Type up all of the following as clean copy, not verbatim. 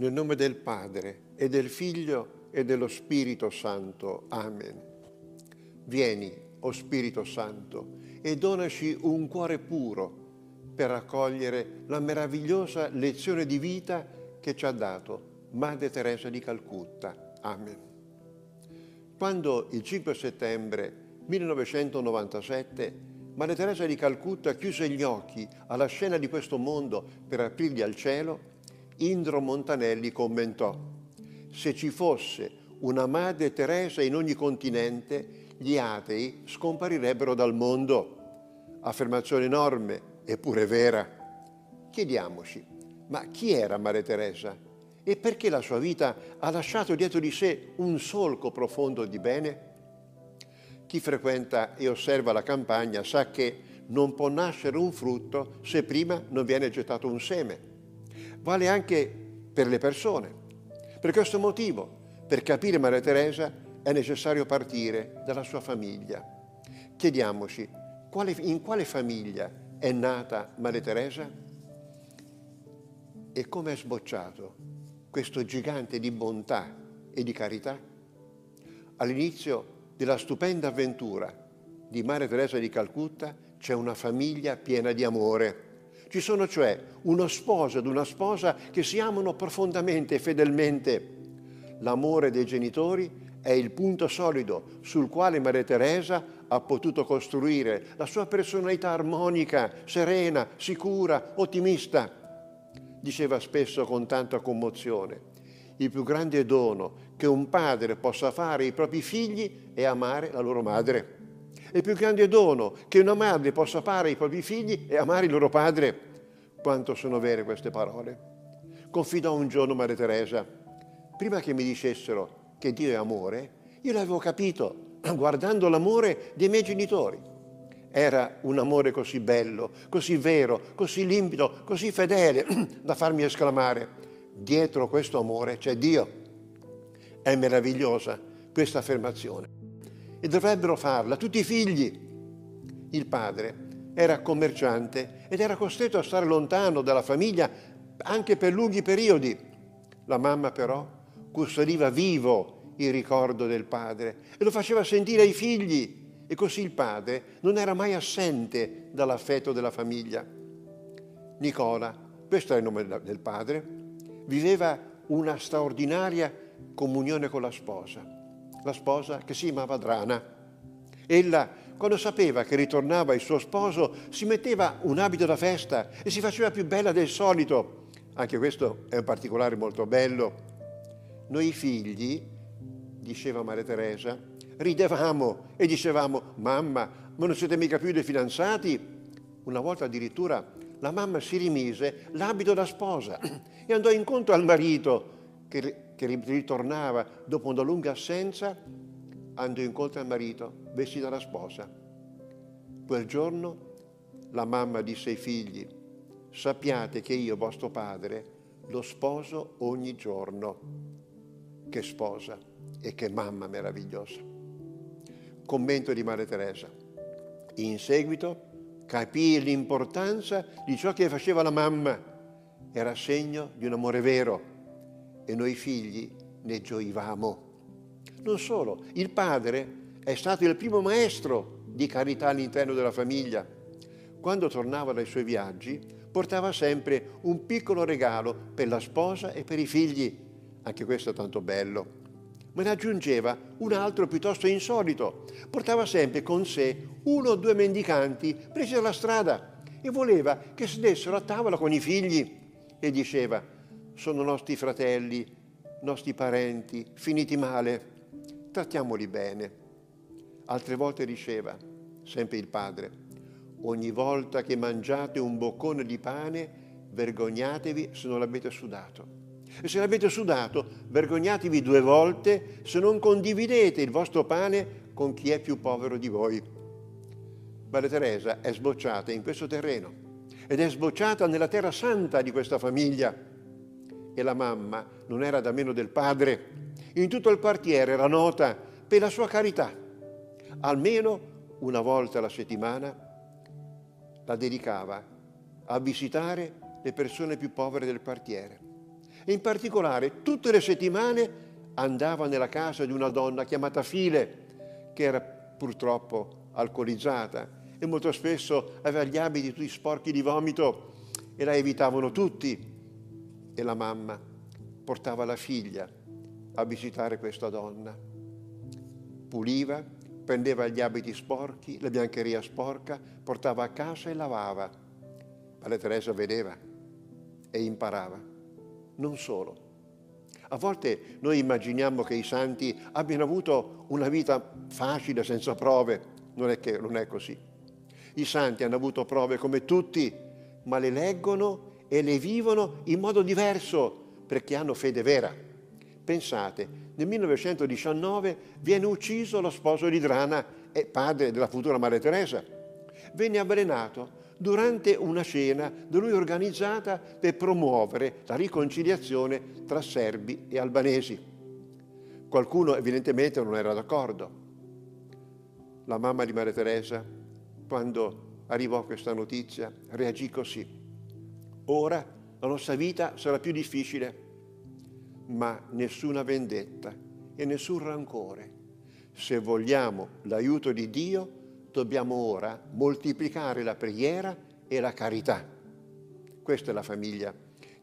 Nel nome del Padre, e del Figlio, e dello Spirito Santo. Amen. Vieni, o Spirito Santo, e donaci un cuore puro per accogliere la meravigliosa lezione di vita che ci ha dato Madre Teresa di Calcutta. Amen. Quando il 5 settembre 1997 Madre Teresa di Calcutta chiuse gli occhi alla scena di questo mondo per aprirli al cielo, Indro Montanelli commentò: se ci fosse una Madre Teresa in ogni continente, gli atei scomparirebbero dal mondo. Affermazione enorme, eppure vera. Chiediamoci, ma chi era Madre Teresa? E perché la sua vita ha lasciato dietro di sé un solco profondo di bene? Chi frequenta e osserva la campagna sa che non può nascere un frutto se prima non viene gettato un seme. Vale anche per le persone. Per questo motivo, per capire Maria Teresa, è necessario partire dalla sua famiglia. Chiediamoci, in quale famiglia è nata Maria Teresa? E come è sbocciato questo gigante di bontà e di carità? All'inizio della stupenda avventura di Maria Teresa di Calcutta c'è una famiglia piena di amore. Ci sono cioè uno sposo ed una sposa che si amano profondamente e fedelmente. L'amore dei genitori è il punto solido sul quale Maria Teresa ha potuto costruire la sua personalità armonica, serena, sicura, ottimista. Diceva spesso con tanta commozione: il più grande dono che un padre possa fare ai propri figli è amare la loro madre. Il più grande dono che una madre possa fare ai propri figli è amare il loro padre. Quanto sono vere queste parole. Confidò un giorno Maria Teresa: prima che mi dicessero che Dio è amore, io l'avevo capito guardando l'amore dei miei genitori. Era un amore così bello, così vero, così limpido, così fedele da farmi esclamare: dietro questo amore c'è Dio. È meravigliosa questa affermazione. E dovrebbero farla tutti i figli. Il padre era commerciante ed era costretto a stare lontano dalla famiglia anche per lunghi periodi. La mamma però custodiva vivo il ricordo del padre e lo faceva sentire ai figli, e così il padre non era mai assente dall'affetto della famiglia. Nicola, questo è il nome del padre, viveva una straordinaria comunione con la sposa che si chiamava Drana. Ella, quando sapeva che ritornava il suo sposo, si metteva un abito da festa e si faceva più bella del solito. Anche questo è un particolare molto bello. Noi figli, diceva Maria Teresa, ridevamo e dicevamo: mamma, ma non siete mica più dei fidanzati? Una volta addirittura la mamma si rimise l'abito da sposa e andò incontro al marito che ritornava dopo una lunga assenza. Andò incontro al marito vestita da sposa. Quel giorno la mamma disse ai figli: sappiate che io, vostro padre, lo sposo ogni giorno. Che sposa e che mamma meravigliosa. Commento di Maria Teresa. In seguito capì l'importanza di ciò che faceva la mamma. Era segno di un amore vero. E noi figli ne gioivamo. Non solo, il padre è stato il primo maestro di carità all'interno della famiglia. Quando tornava dai suoi viaggi, portava sempre un piccolo regalo per la sposa e per i figli. Anche questo è tanto bello. Ma ne aggiungeva un altro piuttosto insolito. Portava sempre con sé 1 o 2 mendicanti presi dalla strada e voleva che sedessero a tavola con i figli. E diceva: sono nostri fratelli, nostri parenti, finiti male, trattiamoli bene. Altre volte diceva, sempre il padre: ogni volta che mangiate un boccone di pane, vergognatevi se non l'avete sudato. E se l'avete sudato, vergognatevi 2 volte se non condividete il vostro pane con chi è più povero di voi. Maria Teresa è sbocciata in questo terreno ed è sbocciata nella terra santa di questa famiglia. E la mamma non era da meno del padre. In tutto il quartiere era nota per la sua carità. Almeno una volta alla settimana la dedicava a visitare le persone più povere del quartiere. In particolare, tutte le settimane andava nella casa di una donna chiamata File, che era purtroppo alcolizzata e molto spesso aveva gli abiti tutti sporchi di vomito, e la evitavano tutti. E la mamma portava la figlia a visitare questa donna. Puliva, prendeva gli abiti sporchi, la biancheria sporca, portava a casa e lavava. Madre Teresa vedeva e imparava. Non solo. A volte noi immaginiamo che i santi abbiano avuto una vita facile, senza prove. Non è così. I santi hanno avuto prove come tutti, ma le leggono e le vivono in modo diverso, perché hanno fede vera. Pensate, nel 1919 viene ucciso lo sposo di Drana, padre della futura Madre Teresa. Venne avvelenato durante una cena da lui organizzata per promuovere la riconciliazione tra serbi e albanesi. Qualcuno evidentemente non era d'accordo. La mamma di Madre Teresa, quando arrivò questa notizia, reagì così. Ora la nostra vita sarà più difficile, ma nessuna vendetta e nessun rancore. Se vogliamo l'aiuto di Dio, dobbiamo ora moltiplicare la preghiera e la carità. Questa è la famiglia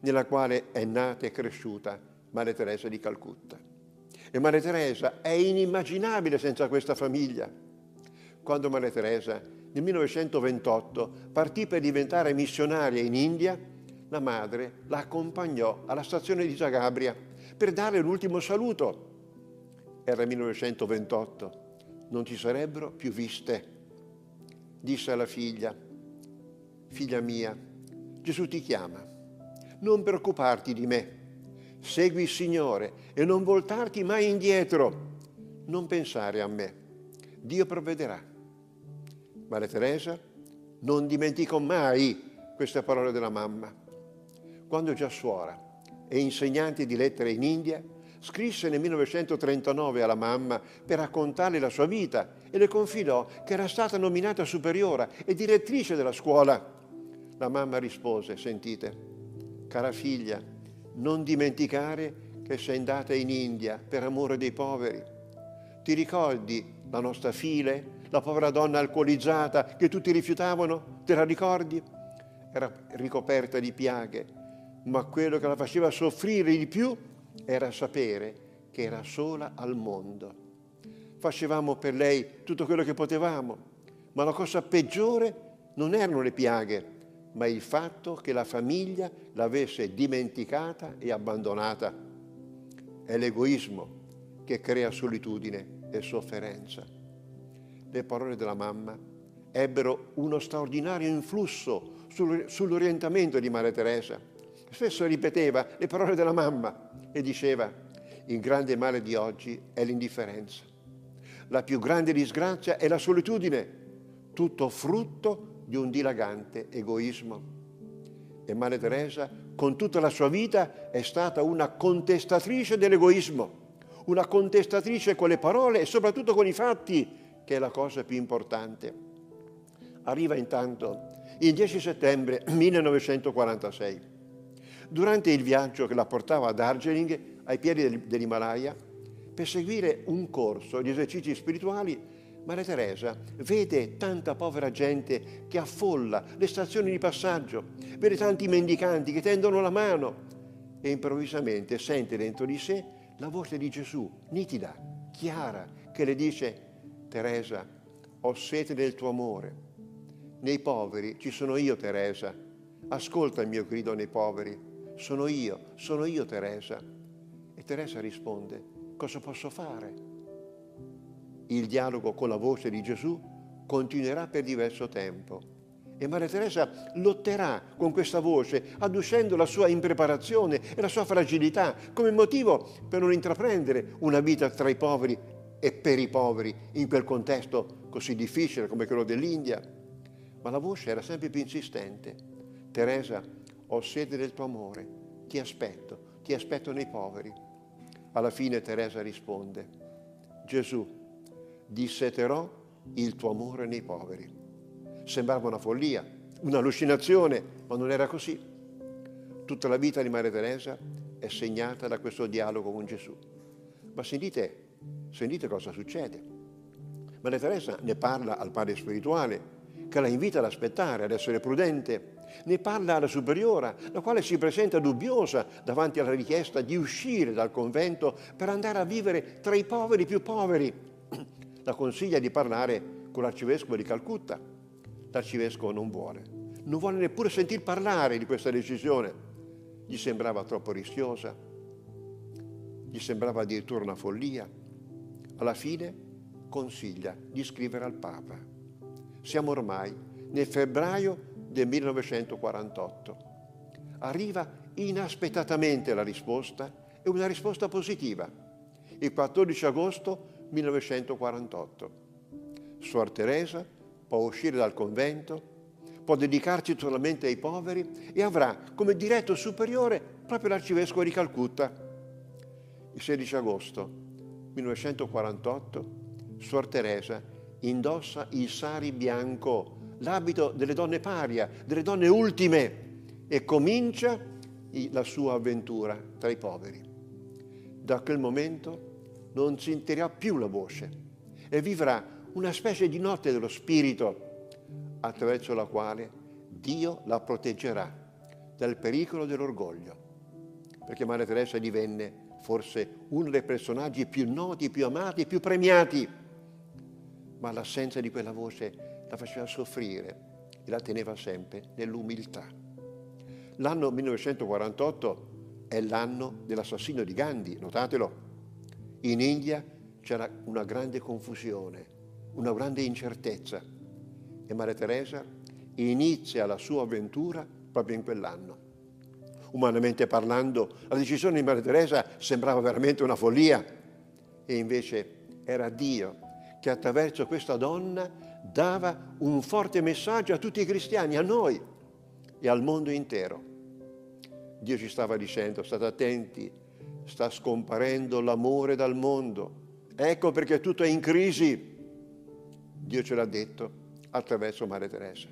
nella quale è nata e cresciuta Madre Teresa di Calcutta. E Madre Teresa è inimmaginabile senza questa famiglia. Quando Madre Teresa nel 1928 partì per diventare missionaria in India, la madre la accompagnò alla stazione di Zagabria per dare l'ultimo saluto. Era 1928, non ci sarebbero più viste. Disse alla figlia: figlia mia, Gesù ti chiama, non preoccuparti di me, segui il Signore e non voltarti mai indietro, non pensare a me, Dio provvederà. Madre Teresa non dimenticò mai queste parole della mamma. Quando già suora e insegnante di lettere in India, scrisse nel 1939 alla mamma per raccontarle la sua vita e le confidò che era stata nominata superiora e direttrice della scuola. La mamma rispose, sentite, cara figlia, non dimenticare che sei andata in India per amore dei poveri. Ti ricordi la nostra File, la povera donna alcolizzata che tutti rifiutavano? Te la ricordi? Era ricoperta di piaghe, ma quello che la faceva soffrire di più era sapere che era sola al mondo. Facevamo per lei tutto quello che potevamo, ma la cosa peggiore non erano le piaghe, ma il fatto che la famiglia l'avesse dimenticata e abbandonata. È l'egoismo che crea solitudine e sofferenza. Le parole della mamma ebbero uno straordinario influsso sull'orientamento di Madre Teresa. Spesso ripeteva le parole della mamma e diceva: il grande male di oggi è l'indifferenza. La più grande disgrazia è la solitudine, tutto frutto di un dilagante egoismo. E Madre Teresa, con tutta la sua vita, è stata una contestatrice dell'egoismo, una contestatrice con le parole e soprattutto con i fatti, che è la cosa più importante. Arriva intanto il 10 settembre 1946. Durante il viaggio che la portava a Darjeeling, ai piedi dell'Himalaya, per seguire un corso di esercizi spirituali, Madre Teresa vede tanta povera gente che affolla le stazioni di passaggio, vede tanti mendicanti che tendono la mano e improvvisamente sente dentro di sé la voce di Gesù, nitida, chiara, che le dice: Teresa, ho sete del tuo amore. Nei poveri ci sono io, Teresa. Ascolta il mio grido nei poveri. Sono io Teresa. E Teresa risponde: cosa posso fare? Il dialogo con la voce di Gesù continuerà per diverso tempo e Maria Teresa lotterà con questa voce, adducendo la sua impreparazione e la sua fragilità come motivo per non intraprendere una vita tra i poveri e per i poveri in quel contesto così difficile come quello dell'India. Ma la voce era sempre più insistente: Teresa, ho sete del tuo amore, ti aspetto nei poveri. Alla fine Teresa risponde: Gesù, disseterò il tuo amore nei poveri. Sembrava una follia, un'allucinazione, ma non era così. Tutta la vita di Maria Teresa è segnata da questo dialogo con Gesù. Ma sentite cosa succede. Madre Teresa ne parla al padre spirituale, che la invita ad aspettare, ad essere prudente. Ne parla alla superiora, la quale si presenta dubbiosa davanti alla richiesta di uscire dal convento per andare a vivere tra i poveri più poveri. La consiglia di parlare con l'arcivescovo di Calcutta. L'arcivescovo non vuole neppure sentir parlare di questa decisione. Gli sembrava troppo rischiosa, gli sembrava addirittura una follia. Alla fine consiglia di scrivere al Papa. Siamo ormai nel febbraio del 1948. Arriva inaspettatamente la risposta, e una risposta positiva, il 14 agosto 1948. Suor Teresa può uscire dal convento, può dedicarsi totalmente ai poveri e avrà come diretto superiore proprio l'arcivescovo di Calcutta. Il 16 agosto 1948 Suor Teresa indossa il sari bianco, l'abito delle donne paria, delle donne ultime, e comincia la sua avventura tra i poveri. Da quel momento non sentirà più la voce e vivrà una specie di notte dello spirito, attraverso la quale Dio la proteggerà dal pericolo dell'orgoglio, perché Madre Teresa divenne forse uno dei personaggi più noti, più amati, più premiati, ma l'assenza di quella voce la faceva soffrire e la teneva sempre nell'umiltà. L'anno 1948 è l'anno dell'assassinio di Gandhi, notatelo. In India c'era una grande confusione, una grande incertezza, e Madre Teresa inizia la sua avventura proprio in quell'anno. Umanamente parlando, la decisione di Madre Teresa sembrava veramente una follia, e invece era Dio che attraverso questa donna dava un forte messaggio a tutti i cristiani, a noi e al mondo intero. Dio ci stava dicendo: state attenti, sta scomparendo l'amore dal mondo, ecco perché tutto è in crisi. Dio ce l'ha detto attraverso Madre Teresa.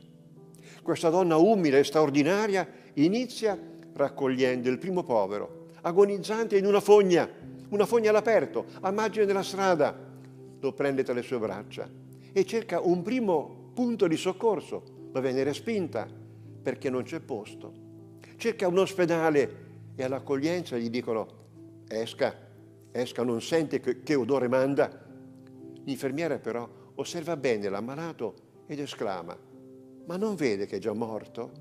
Questa donna umile e straordinaria inizia raccogliendo il primo povero, agonizzante in una fogna all'aperto, a margine della strada. Lo prende tra le sue braccia e cerca un primo punto di soccorso, ma viene respinta perché non c'è posto. Cerca un ospedale e all'accoglienza gli dicono: esca, non sente che odore manda. L'infermiera però osserva bene l'ammalato ed esclama: ma non vede che è già morto?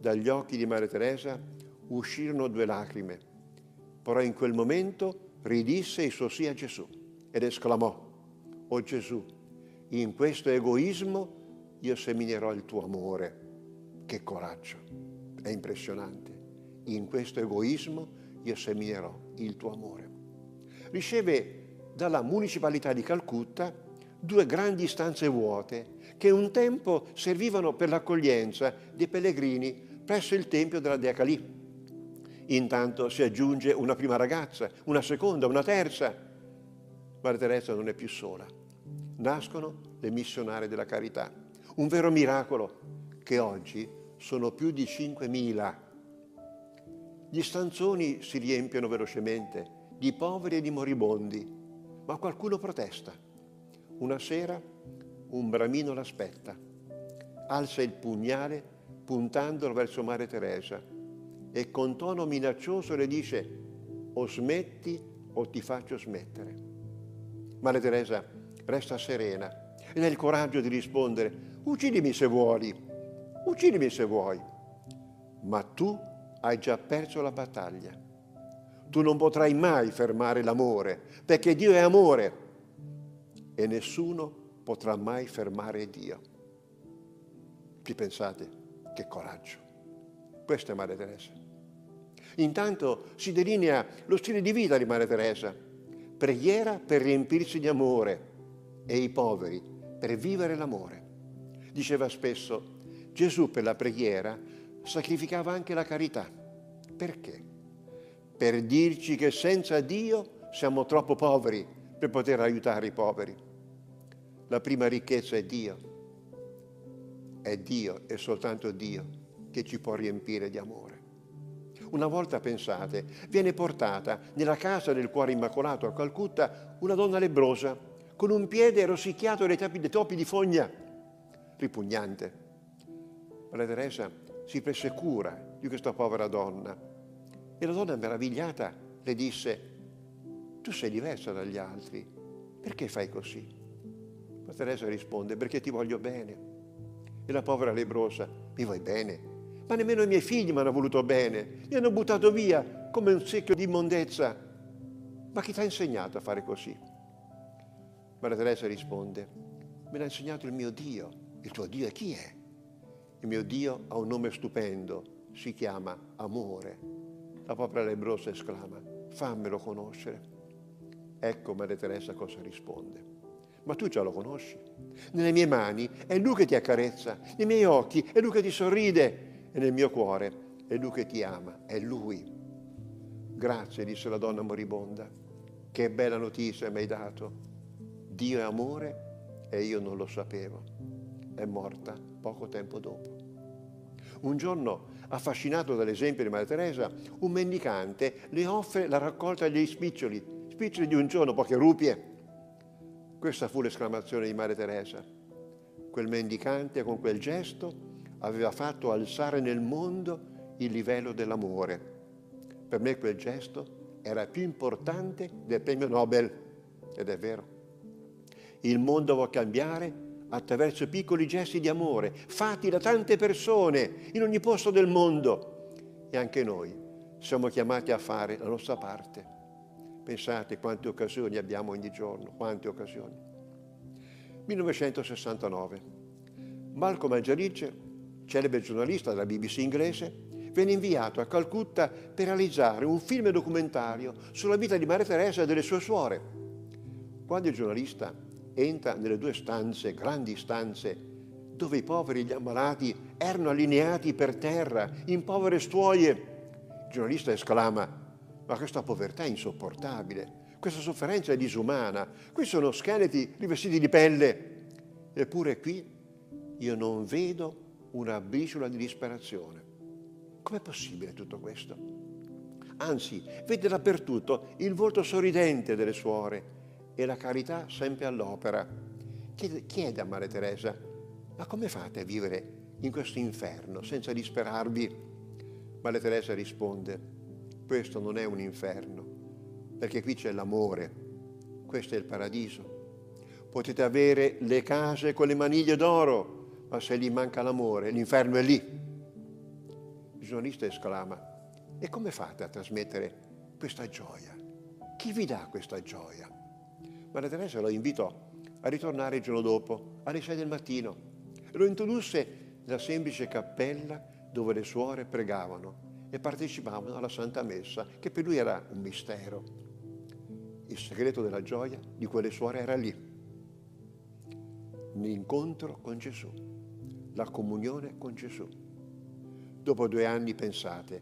Dagli occhi di Madre Teresa uscirono due lacrime, però in quel momento ridisse il suo sì a Gesù ed esclamò: o Gesù, in questo egoismo io seminerò il tuo amore. Che coraggio, è impressionante. In questo egoismo io seminerò il tuo amore. Riceve dalla municipalità di Calcutta due grandi stanze vuote che un tempo servivano per l'accoglienza dei pellegrini presso il tempio della Dea Calì. Intanto si aggiunge una prima ragazza, una seconda, una terza. Madre Teresa non è più sola. Nascono le missionarie della carità, un vero miracolo, che oggi sono più di 5.000. Gli stanzoni si riempiono velocemente di poveri e di moribondi, ma qualcuno protesta. Una sera un bramino l'aspetta, alza il pugnale puntandolo verso Madre Teresa e con tono minaccioso le dice: o smetti o ti faccio smettere. Madre Teresa resta serena e ha il coraggio di rispondere: uccidimi se vuoi, uccidimi se vuoi, ma tu hai già perso la battaglia. Tu non potrai mai fermare l'amore, perché Dio è amore e nessuno potrà mai fermare Dio. Ci pensate? Che coraggio! Questa è Madre Teresa. Intanto si delinea lo stile di vita di Madre Teresa: preghiera per riempirsi di amore e i poveri per vivere l'amore. Diceva spesso: Gesù per la preghiera sacrificava anche la carità. Perché? Per dirci che senza Dio siamo troppo poveri per poter aiutare i poveri. La prima ricchezza è Dio. È Dio e soltanto Dio che ci può riempire di amore. una volta, pensate, viene portata nella casa del Cuore Immacolato a Calcutta una donna lebbrosa con un piede rosicchiato dai topi di fogna. Ripugnante. Madre Teresa si prese cura di questa povera donna e la donna, meravigliata, le disse: tu sei diversa dagli altri, perché fai così? Madre Teresa risponde: perché ti voglio bene. E la povera lebbrosa: mi vuoi bene? Ma nemmeno i miei figli mi hanno voluto bene, mi hanno buttato via come un secchio di immondezza. Ma chi ti ha insegnato a fare così? Madre Teresa risponde: me l'ha insegnato il mio Dio. Il tuo Dio chi è? Il mio Dio ha un nome stupendo, si chiama amore. La povera lebbrosa esclama: fammelo conoscere. Ecco Madre Teresa cosa risponde: ma tu già lo conosci. Nelle mie mani è Lui che ti accarezza, nei miei occhi è Lui che ti sorride, e nel mio cuore è Lui che ti ama, è Lui. Grazie, disse la donna moribonda, che bella notizia mi hai dato. Dio è amore e io non lo sapevo. È morta poco tempo dopo. Un giorno, affascinato dall'esempio di Madre Teresa, un mendicante le offre la raccolta degli spiccioli di un giorno, poche rupie. Questa fu l'esclamazione di Madre Teresa. Quel mendicante, con quel gesto, aveva fatto alzare nel mondo il livello dell'amore. Per me quel gesto era più importante del premio Nobel, ed è vero. Il mondo può cambiare attraverso piccoli gesti di amore, fatti da tante persone in ogni posto del mondo. E anche noi siamo chiamati a fare la nostra parte. Pensate quante occasioni abbiamo ogni giorno, quante occasioni. 1969. Malcolm Angelice, celebre giornalista della BBC inglese, venne inviato a Calcutta per realizzare un film documentario sulla vita di Madre Teresa e delle sue suore. Quando il giornalista entra nelle due stanze, grandi stanze, dove i poveri e gli ammalati erano allineati per terra, in povere stuoie, il giornalista esclama: ma questa povertà è insopportabile, questa sofferenza è disumana, qui sono scheletri rivestiti di pelle. Eppure qui io non vedo una briciola di disperazione. Com'è possibile tutto questo? Anzi, vede dappertutto il volto sorridente delle suore e la carità sempre all'opera. Chiede a Madre Teresa: ma come fate a vivere in questo inferno senza disperarvi? Madre Teresa risponde: questo non è un inferno, perché qui c'è l'amore, questo è il paradiso. Potete avere le case con le maniglie d'oro, ma se gli manca l'amore, l'inferno è lì. Il giornalista esclama: e come fate a trasmettere questa gioia? Chi vi dà questa gioia? Madre Teresa lo invitò a ritornare il giorno dopo, alle 6 del mattino, e lo introdusse nella semplice cappella dove le suore pregavano e partecipavano alla Santa Messa, che per lui era un mistero. Il segreto della gioia di quelle suore era lì: l'incontro con Gesù, la comunione con Gesù. Dopo 2 anni, pensate,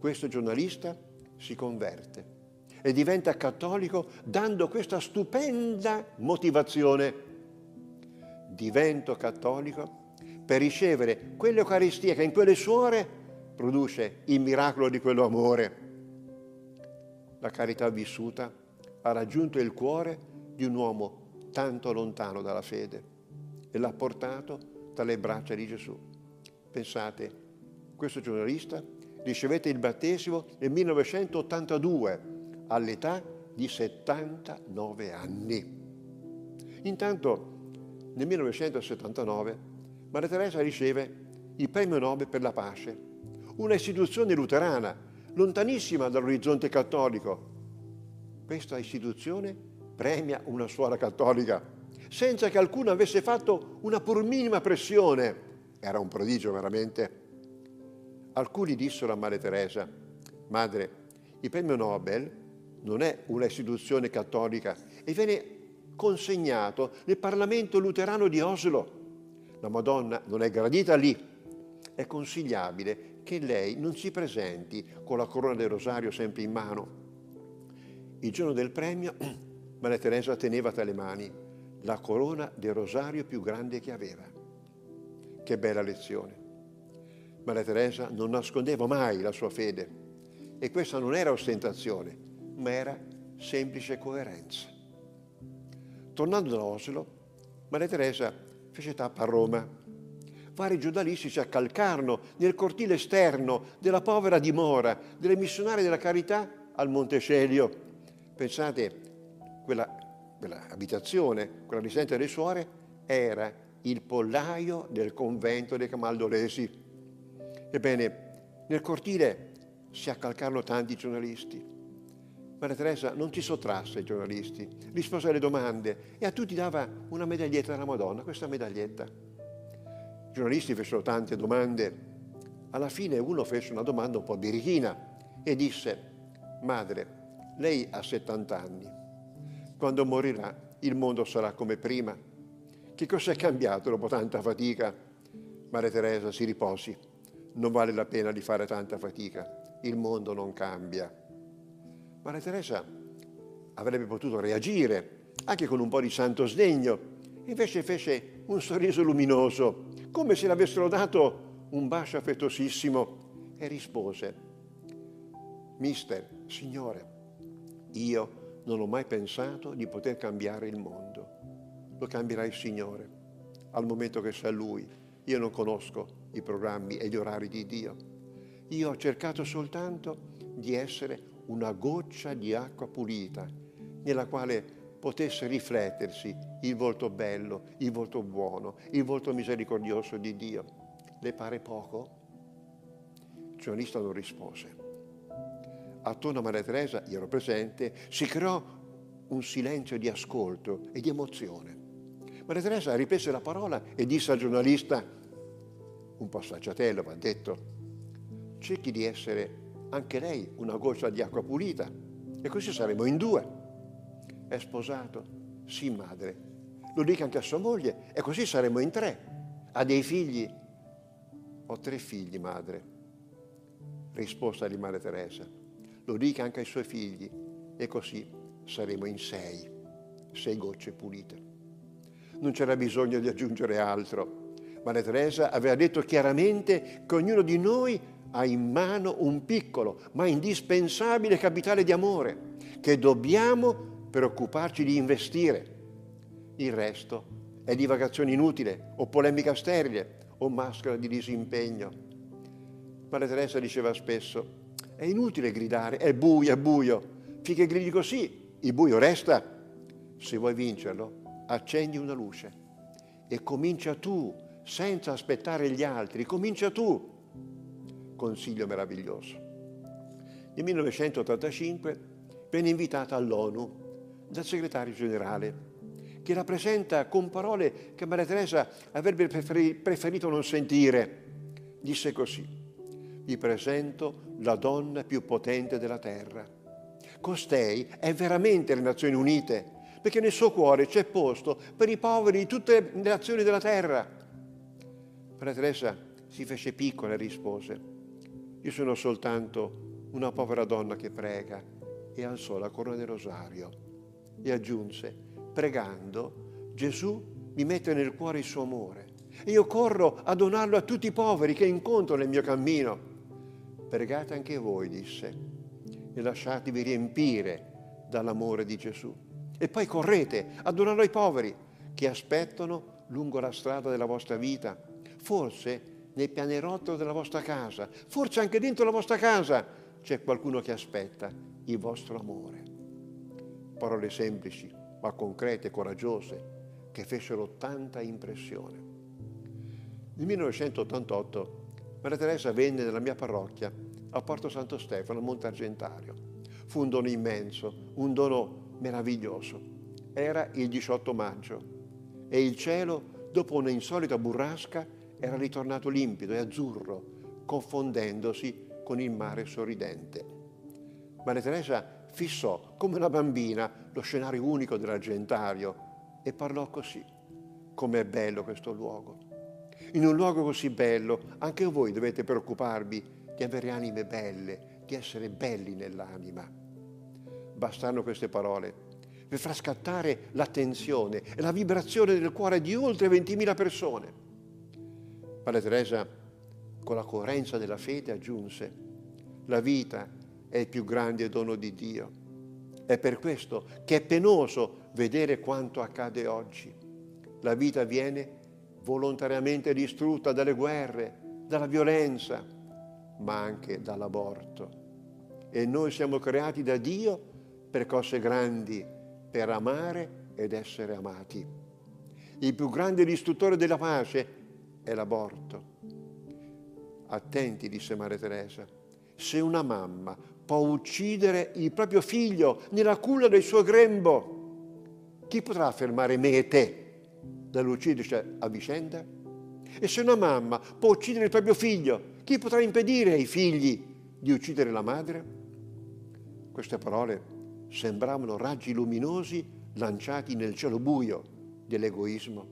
questo giornalista si converte e diventa cattolico dando questa stupenda motivazione: divento cattolico per ricevere quell'Eucaristia che in quelle suore produce il miracolo di quell'amore. La carità vissuta ha raggiunto il cuore di un uomo tanto lontano dalla fede e l'ha portato tra le braccia di Gesù. Pensate, questo giornalista ricevette il battesimo nel 1982, all'età di 79 anni. Intanto, nel 1979, Madre Teresa riceve il premio Nobel per la pace, una istituzione luterana, lontanissima dall'orizzonte cattolico. Questa istituzione premia una suora cattolica, senza che alcuno avesse fatto una pur minima pressione. Era un prodigio, veramente. Alcuni dissero a Madre Teresa: madre, il premio Nobel non è una istituzione cattolica e viene consegnato nel Parlamento luterano di Oslo. La Madonna non è gradita lì. È consigliabile che lei non si presenti con la corona del rosario sempre in mano. Il giorno del premio, Madre Teresa teneva tra le mani la corona del rosario più grande che aveva. Che bella lezione! Madre Teresa non nascondeva mai la sua fede E questa non era ostentazione, ma era semplice coerenza. Tornando da Oslo, Madre Teresa fece tappa a Roma. Vari giornalisti si accalcarono nel cortile esterno della povera dimora delle missionarie della carità al Montecelio. Pensate, quella abitazione, quella risente delle suore, era il pollaio del convento dei Camaldolesi. Ebbene, nel cortile si accalcarono tanti giornalisti. Maria Teresa non ci sottrasse ai giornalisti, rispose alle domande e a tutti dava una medaglietta della Madonna, questa medaglietta. I giornalisti fecero tante domande. Alla fine uno fece una domanda un po' birichina e disse: «Madre, lei ha 70 anni. Quando morirà il mondo sarà come prima. Che cosa è cambiato dopo tanta fatica?» «Maria Teresa, si riposi. Non vale la pena di fare tanta fatica. Il mondo non cambia». Maria Teresa avrebbe potuto reagire anche con un po' di santo sdegno, invece fece un sorriso luminoso, come se le avessero dato un bacio affettuosissimo, e rispose: «Mister, Signore, io non ho mai pensato di poter cambiare il mondo. Lo cambierà il Signore, al momento che sa Lui. Io non conosco i programmi e gli orari di Dio. Io ho cercato soltanto di essere una goccia di acqua pulita nella quale potesse riflettersi il volto bello, il volto buono, il volto misericordioso di Dio. Le pare poco?» Il giornalista non rispose. Attorno a Maria Teresa, io ero presente, si creò un silenzio di ascolto e di emozione. Maria Teresa riprese la parola e disse al giornalista, un po' sfacciatello va detto: «Cerchi di essere anche lei una goccia di acqua pulita e così saremo in due». «È sposato?» «Sì, madre». «Lo dica anche a sua moglie e così saremo in tre». «Ha dei figli?» «Ho 3 figli, madre». Risposta di Madre Teresa: «Lo dica anche ai suoi figli e così saremo in 6 gocce pulite». Non c'era bisogno di aggiungere altro. Madre Teresa aveva detto chiaramente che ognuno di noi ha in mano un piccolo ma indispensabile capitale di amore che dobbiamo preoccuparci di investire. Il resto è divagazione inutile o polemica sterile o maschera di disimpegno. Maria Teresa diceva spesso: «È inutile gridare, è buio, finché gridi così il buio resta. Se vuoi vincerlo, accendi una luce e comincia tu, senza aspettare gli altri, comincia tu». Consiglio meraviglioso. Nel 1985 venne invitata all'ONU dal segretario generale, che la presenta con parole che Maria Teresa avrebbe preferito non sentire. Disse così: «Vi presento la donna più potente della terra. Costei è veramente le Nazioni Unite, perché nel suo cuore c'è posto per i poveri di tutte le nazioni della terra». Maria Teresa si fece piccola e rispose: «Io sono soltanto una povera donna che prega», e alzò la corona del rosario e aggiunse: «Pregando, Gesù mi mette nel cuore il suo amore e io corro a donarlo a tutti i poveri che incontro nel mio cammino. Pregate anche voi», disse, «e lasciatevi riempire dall'amore di Gesù e poi correte a donarlo ai poveri che aspettano lungo la strada della vostra vita, forse nel pianerottolo della vostra casa, forse anche dentro la vostra casa c'è qualcuno che aspetta il vostro amore». Parole semplici, ma concrete e coraggiose, che fecero tanta impressione. Nel 1988 Maria Teresa venne nella mia parrocchia a Porto Santo Stefano, Monte Argentario. Fu un dono immenso, un dono meraviglioso. Era il 18 maggio e il cielo, dopo un'insolita burrasca, era ritornato limpido e azzurro, confondendosi con il mare sorridente. Maria Teresa fissò, come una bambina, lo scenario unico dell'Argentario e parlò così: «Com'è bello questo luogo! In un luogo così bello anche voi dovete preoccuparvi di avere anime belle, di essere belli nell'anima». Bastarono queste parole per far scattare l'attenzione e la vibrazione del cuore di oltre 20.000 persone. Maria Teresa, con la coerenza della fede, aggiunse: «La vita è il più grande dono di Dio. È per questo che è penoso vedere quanto accade oggi. La vita viene volontariamente distrutta dalle guerre, dalla violenza, ma anche dall'aborto. E noi siamo creati da Dio per cose grandi, per amare ed essere amati. Il più grande distruttore della pace è l'aborto. Attenti, disse Madre Teresa, se una mamma può uccidere il proprio figlio nella culla del suo grembo, chi potrà fermare me e te dall'ucciderci a vicenda? E se una mamma può uccidere il proprio figlio, chi potrà impedire ai figli di uccidere la madre? Queste parole sembravano raggi luminosi lanciati nel cielo buio dell'egoismo.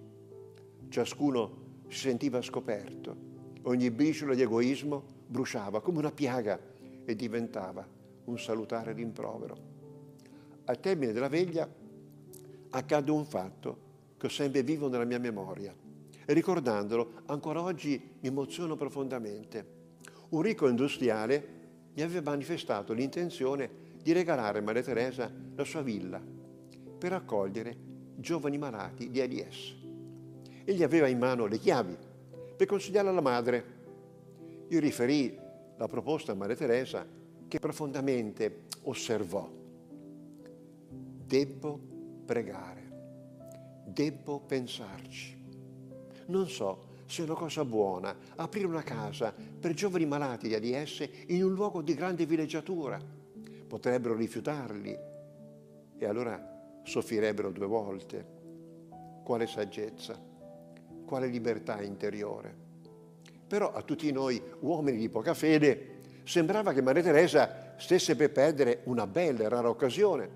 Ciascuno si sentiva scoperto. Ogni briciolo di egoismo bruciava come una piaga e diventava un salutare rimprovero. Al termine della veglia accade un fatto che ho sempre vivo nella mia memoria e ricordandolo ancora oggi mi emoziono profondamente. Un ricco industriale mi aveva manifestato l'intenzione di regalare a Madre Teresa la sua villa per accogliere giovani malati di AIDS. Egli aveva in mano le chiavi per consigliarla alla madre. Io riferii la proposta a Madre Teresa, che profondamente osservò: «Debbo pregare, debbo pensarci. Non so se è una cosa buona aprire una casa per giovani malati di AIDS in un luogo di grande villeggiatura. Potrebbero rifiutarli e allora soffrirebbero due volte. Quale saggezza, quale libertà interiore». Però a tutti noi, uomini di poca fede, sembrava che Maria Teresa stesse per perdere una bella e rara occasione.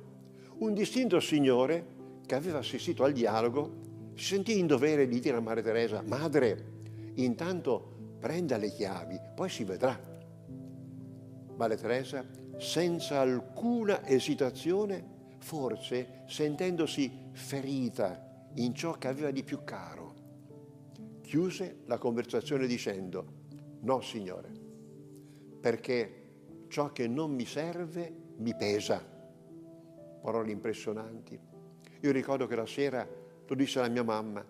Un distinto signore che aveva assistito al dialogo si sentì in dovere di dire a Madre Teresa: «Madre, intanto prenda le chiavi, poi si vedrà». Madre Teresa, senza alcuna esitazione, forse sentendosi ferita in ciò che aveva di più caro, chiuse la conversazione dicendo: «No, Signore, perché ciò che non mi serve mi pesa». Parole impressionanti. Io ricordo che la sera lo disse alla mia mamma: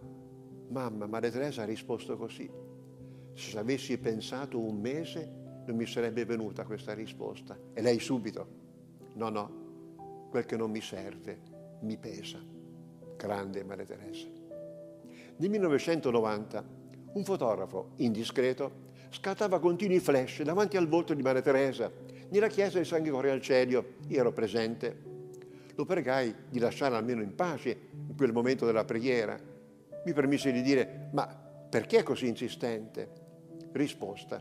«Mamma, Madre Teresa ha risposto così. Se ci avessi pensato un mese non mi sarebbe venuta questa risposta». E lei subito: «No, no, quel che non mi serve mi pesa». Grande Madre Teresa. Nel 1990 un fotografo indiscreto scattava continui flash davanti al volto di Madre Teresa nella chiesa di San Giorgio al Celio. Io ero presente. Lo pregai di lasciare almeno in pace in quel momento della preghiera. Mi permise di dire: «Ma perché così insistente?» Risposta: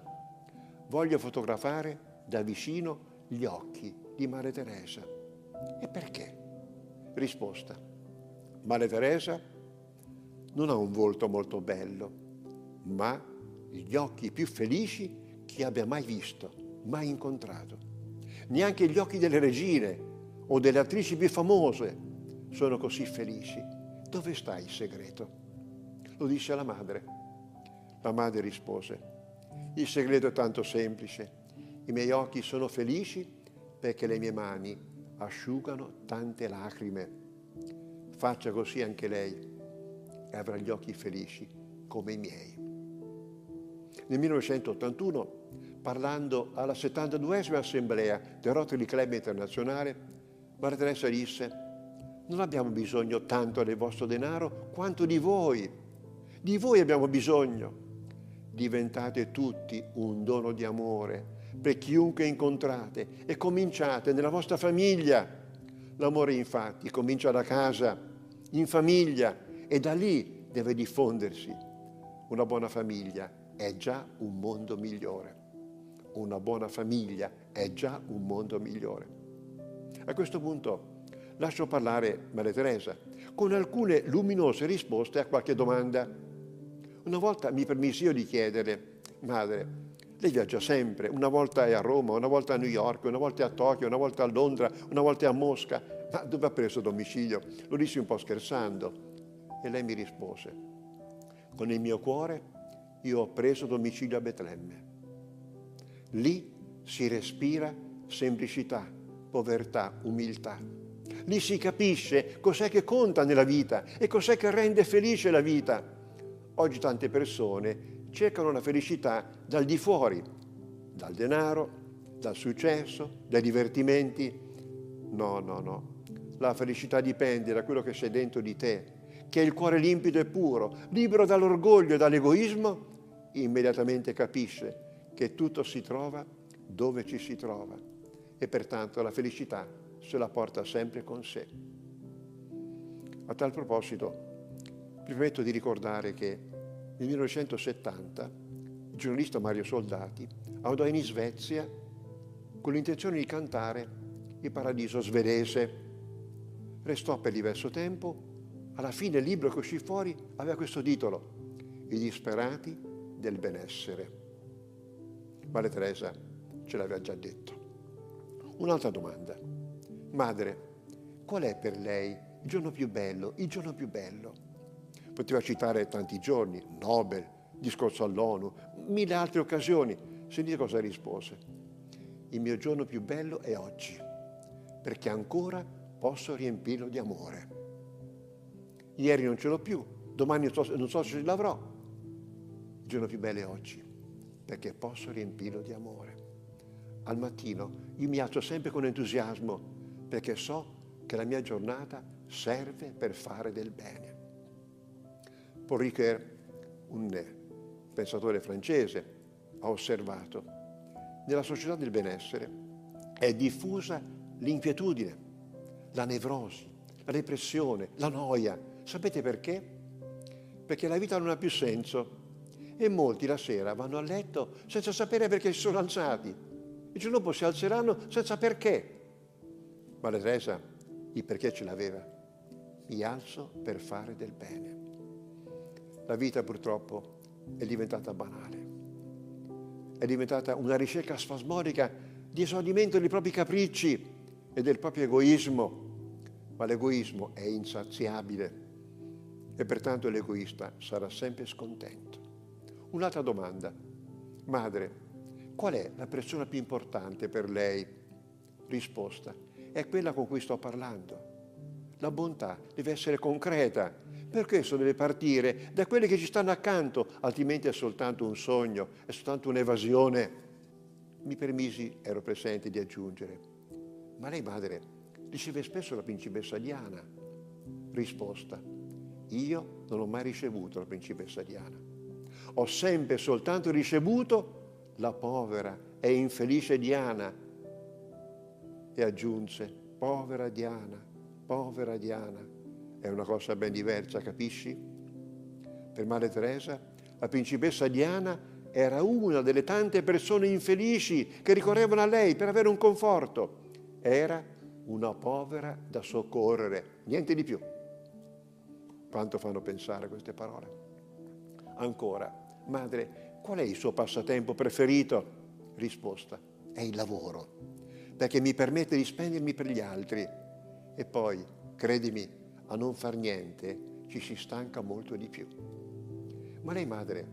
«Voglio fotografare da vicino gli occhi di Madre Teresa». «E perché?» Risposta: «Madre Teresa non ha un volto molto bello, ma gli occhi più felici che abbia mai visto, mai incontrato. Neanche gli occhi delle regine o delle attrici più famose sono così felici. Dove sta il segreto?» Lo disse alla madre. La madre rispose: «Il segreto è tanto semplice. I miei occhi sono felici perché le mie mani asciugano tante lacrime. Faccia così anche lei e avrà gli occhi felici come i miei». Nel 1981, parlando alla 72esima assemblea del Rotary Club internazionale, Madre Teresa disse: «Non abbiamo bisogno tanto del vostro denaro quanto di voi. Di voi abbiamo bisogno. Diventate tutti un dono di amore per chiunque incontrate e cominciate nella vostra famiglia. L'amore infatti comincia da casa, in famiglia, e da lì deve diffondersi. Una buona famiglia è già un mondo migliore. Una buona famiglia è già un mondo migliore». A questo punto lascio parlare Madre Teresa con alcune luminose risposte a qualche domanda. Una volta mi permisi io di chiederle: «Madre, lei viaggia sempre, una volta è a Roma, una volta a New York, una volta è a Tokyo, una volta a Londra, una volta è a Mosca, ma dove ha preso domicilio?» Lo dissi un po' scherzando e lei mi rispose: «Con il mio cuore io ho preso domicilio a Betlemme. Lì si respira semplicità, povertà, umiltà. Lì si capisce cos'è che conta nella vita e cos'è che rende felice la vita. Oggi tante persone cercano la felicità dal di fuori, dal denaro, dal successo, dai divertimenti. No, no, no. La felicità dipende da quello che c'è dentro di te, che è il cuore limpido e puro, libero dall'orgoglio e dall'egoismo, immediatamente capisce che tutto si trova dove ci si trova e pertanto la felicità se la porta sempre con sé. A tal proposito mi permetto di ricordare che nel 1970 il giornalista Mario Soldati andò in Svezia con l'intenzione di cantare il paradiso svedese. Restò per diverso tempo, alla fine il libro che uscì fuori aveva questo titolo: I disperati del benessere. Madre Teresa ce l'aveva già detto. Un'altra domanda. Madre, qual è per lei il giorno più bello, il giorno più bello? Poteva citare tanti giorni, Nobel, discorso all'ONU, mille altre occasioni. Sentite cosa rispose. Il mio giorno più bello è oggi, perché ancora posso riempirlo di amore. Ieri non ce l'ho più, domani non so se ce l'avrò. Il giorno più bello è oggi, perché posso riempirlo di amore. Al mattino io mi alzo sempre con entusiasmo, perché so che la mia giornata serve per fare del bene. Paul Ricoeur, un pensatore francese, ha osservato: nella società del benessere è diffusa l'inquietudine, la nevrosi, la depressione, la noia. Sapete perché? Perché la vita non ha più senso. E molti la sera vanno a letto senza sapere perché si sono alzati. Il giorno dopo si alzeranno senza perché. Ma la Teresa il perché ce l'aveva. Mi alzo per fare del bene. La vita purtroppo è diventata banale. È diventata una ricerca spasmodica di esaudimento dei propri capricci e del proprio egoismo. Ma l'egoismo è insaziabile e pertanto l'egoista sarà sempre scontento. Un'altra domanda. Madre, qual è la persona più importante per lei? Risposta: è quella con cui sto parlando. La bontà deve essere concreta, per questo deve partire da quelli che ci stanno accanto, altrimenti è soltanto un sogno, è soltanto un'evasione. Mi permisi, ero presente, di aggiungere: ma lei, madre, riceve spesso la principessa Diana? Risposta: io non ho mai ricevuto la principessa Diana. Ho sempre soltanto ricevuto la povera e infelice Diana. E aggiunse: povera Diana, povera Diana. È una cosa ben diversa, capisci? Per Madre Teresa, la principessa Diana era una delle tante persone infelici che ricorrevano a lei per avere un conforto. Era una povera da soccorrere, niente di più. Quanto fanno pensare queste parole? Ancora, madre, qual è il suo passatempo preferito? Risposta: è il lavoro, perché mi permette di spendermi per gli altri. E poi, credimi, a non far niente ci si stanca molto di più. Ma lei, madre,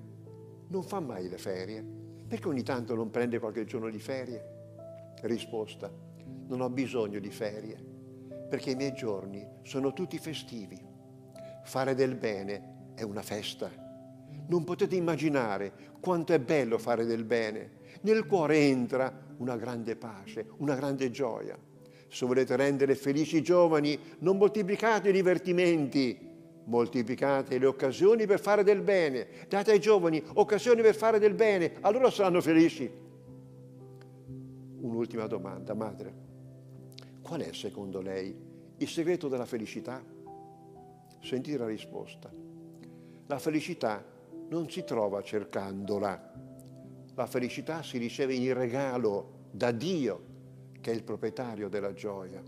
non fa mai le ferie? Perché ogni tanto non prende qualche giorno di ferie? Risposta: non ho bisogno di ferie, perché i miei giorni sono tutti festivi. Fare del bene è una festa. Non potete immaginare quanto è bello fare del bene. Nel cuore entra una grande pace, una grande gioia. Se volete rendere felici i giovani, non moltiplicate i divertimenti, moltiplicate le occasioni per fare del bene. Date ai giovani occasioni per fare del bene, allora saranno felici. Un'ultima domanda, madre. Qual è, secondo lei, il segreto della felicità? Sentite la risposta. La felicità non si trova cercandola. La felicità si riceve in regalo da Dio, che è il proprietario della gioia,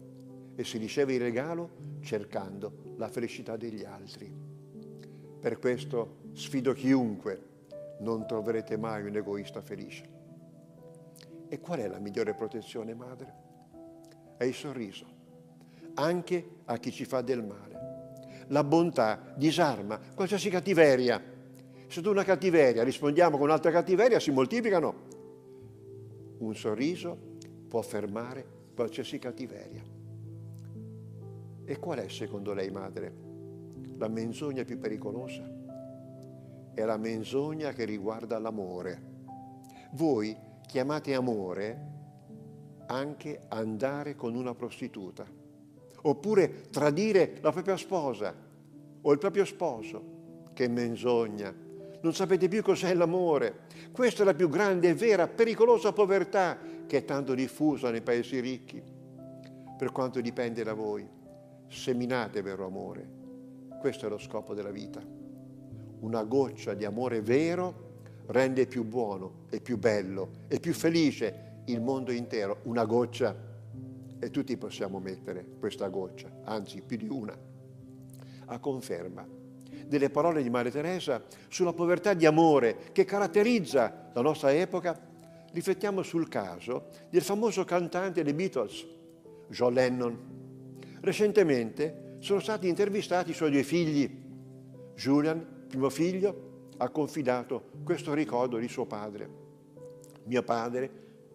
e si riceve in regalo cercando la felicità degli altri. Per questo sfido chiunque: non troverete mai un egoista felice. E qual è la migliore protezione, madre? È il sorriso, anche a chi ci fa del male. La bontà disarma qualsiasi cattiveria. Se ad una cattiveria rispondiamo con un'altra cattiveria, si moltiplicano. Un sorriso può fermare qualsiasi cattiveria. E qual è, secondo lei, madre, la menzogna più pericolosa? È la menzogna che riguarda l'amore. Voi chiamate amore anche andare con una prostituta, oppure tradire la propria sposa o il proprio sposo. Che menzogna! Non sapete più cos'è l'amore. Questa è la più grande, vera, pericolosa povertà che è tanto diffusa nei paesi ricchi. Per quanto dipende da voi, seminate vero amore. Questo è lo scopo della vita. Una goccia di amore vero rende più buono e più bello e più felice il mondo intero. Una goccia. E tutti possiamo mettere questa goccia, anzi più di una, a conferma delle parole di Madre Teresa sulla povertà di amore che caratterizza la nostra epoca. Riflettiamo sul caso del famoso cantante dei Beatles, John Lennon. Recentemente sono stati intervistati i suoi due figli. Julian, primo figlio, ha confidato questo ricordo di suo padre. Mio padre,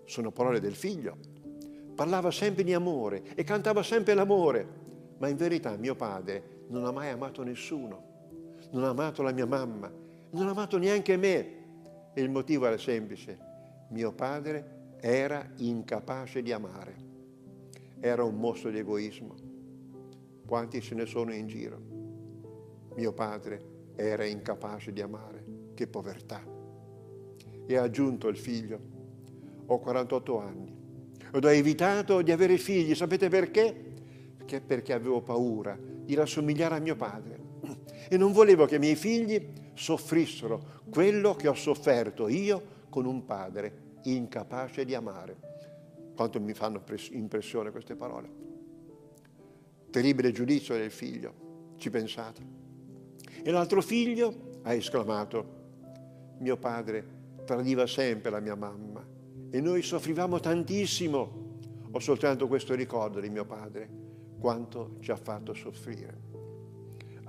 sono parole del figlio, parlava sempre di amore e cantava sempre l'amore, ma in verità mio padre non ha mai amato nessuno. Non ha amato la mia mamma, non ha amato neanche me. E il motivo era semplice. Mio padre era incapace di amare. Era un mostro di egoismo. Quanti ce ne sono in giro? Mio padre era incapace di amare. Che povertà! E ha aggiunto il figlio: ho 48 anni. Ed ho evitato di avere figli. Sapete perché? Perché avevo paura di rassomigliare a mio padre. E non volevo che i miei figli soffrissero quello che ho sofferto io con un padre incapace di amare. Quanto mi fanno impressione queste parole. Terribile giudizio del figlio, ci pensate? E l'altro figlio ha esclamato: mio padre tradiva sempre la mia mamma e noi soffrivamo tantissimo. Ho soltanto questo ricordo di mio padre, quanto ci ha fatto soffrire.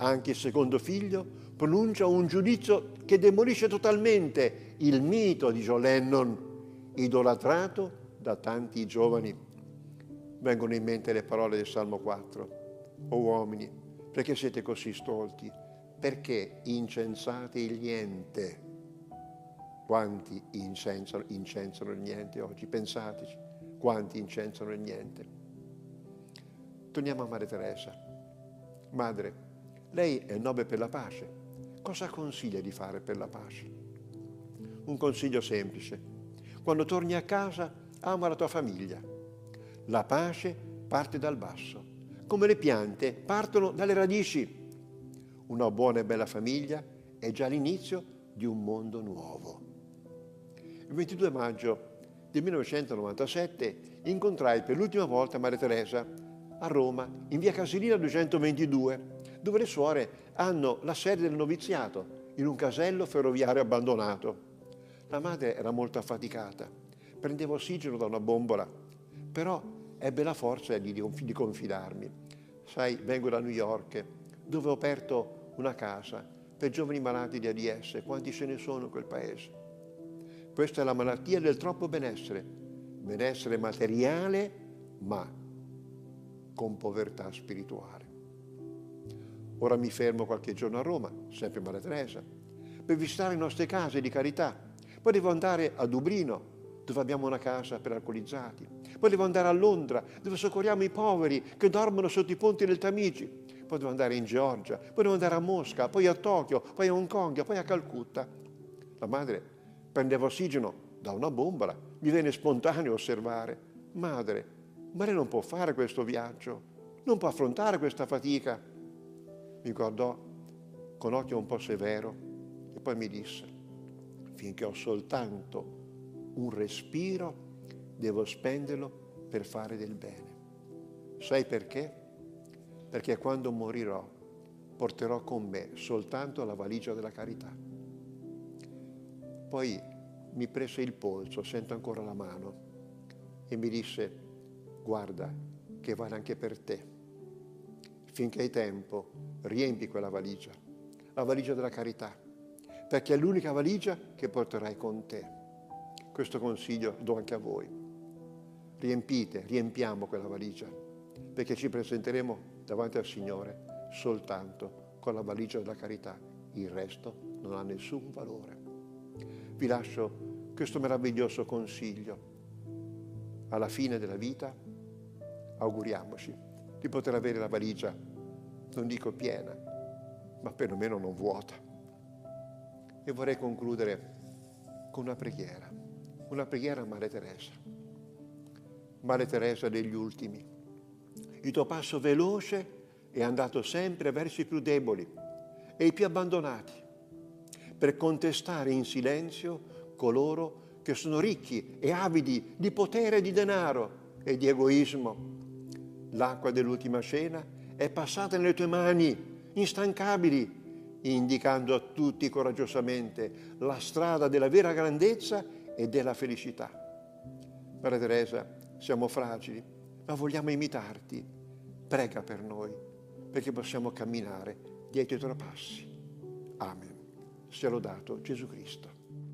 Anche il secondo figlio pronuncia un giudizio che demolisce totalmente il mito di John Lennon, idolatrato da tanti giovani. Vengono in mente le parole del Salmo 4. O uomini, perché siete così stolti? Perché incensate il niente? Quanti incensano il niente oggi? Pensateci, quanti incensano il niente? Torniamo a Madre Teresa. Madre, lei è Nobel per la pace. Cosa consiglia di fare per la pace? Un consiglio semplice. Quando torni a casa, ama la tua famiglia. La pace parte dal basso, come le piante partono dalle radici. Una buona e bella famiglia è già l'inizio di un mondo nuovo. Il 22 maggio del 1997 incontrai per l'ultima volta Madre Teresa a Roma, in via Casilina 222, dove le suore hanno la sede del noviziato, in un casello ferroviario abbandonato. La madre era molto affaticata, prendeva ossigeno da una bombola, però ebbe la forza di confidarmi. Sai, vengo da New York, dove ho aperto una casa per giovani malati di AIDS, quanti ce ne sono in quel paese. Questa è la malattia del troppo benessere, benessere materiale, ma con povertà spirituale. Ora mi fermo qualche giorno a Roma, sempre Madre Teresa, per visitare le nostre case di carità. Poi devo andare a Dublino, dove abbiamo una casa per alcolizzati. Poi devo andare a Londra, dove soccorriamo i poveri che dormono sotto i ponti del Tamigi. Poi devo andare in Georgia, poi devo andare a Mosca, poi a Tokyo, poi a Hong Kong, poi a Calcutta. La madre prendeva ossigeno da una bombola, mi viene spontaneo osservare: madre, ma lei non può fare questo viaggio, non può affrontare questa fatica. Mi guardò con occhio un po' severo e poi mi disse: finché ho soltanto un respiro, devo spenderlo per fare del bene. Sai perché? Perché quando morirò porterò con me soltanto la valigia della carità. Poi mi prese il polso, sento ancora la mano, e mi disse: guarda che vale anche per te. Finché hai tempo, riempi quella valigia, la valigia della carità, perché è l'unica valigia che porterai con te. Questo consiglio do anche a voi. riempiamo quella valigia, perché ci presenteremo davanti al Signore soltanto con la valigia della carità. Il resto non ha nessun valore. Vi lascio questo meraviglioso consiglio. Alla fine della vita auguriamoci di poter avere la valigia, non dico piena, ma perlomeno non vuota. E vorrei concludere con una preghiera a Madre Teresa. Madre Teresa degli ultimi, il tuo passo veloce è andato sempre verso i più deboli e i più abbandonati, per contestare in silenzio coloro che sono ricchi e avidi di potere e di denaro e di egoismo. L'acqua dell'ultima cena è passata nelle tue mani instancabili, indicando a tutti coraggiosamente la strada della vera grandezza e della felicità. Maria Teresa, siamo fragili, ma vogliamo imitarti. Prega per noi, perché possiamo camminare dietro i tuoi passi. Amen. Sia lodato Gesù Cristo.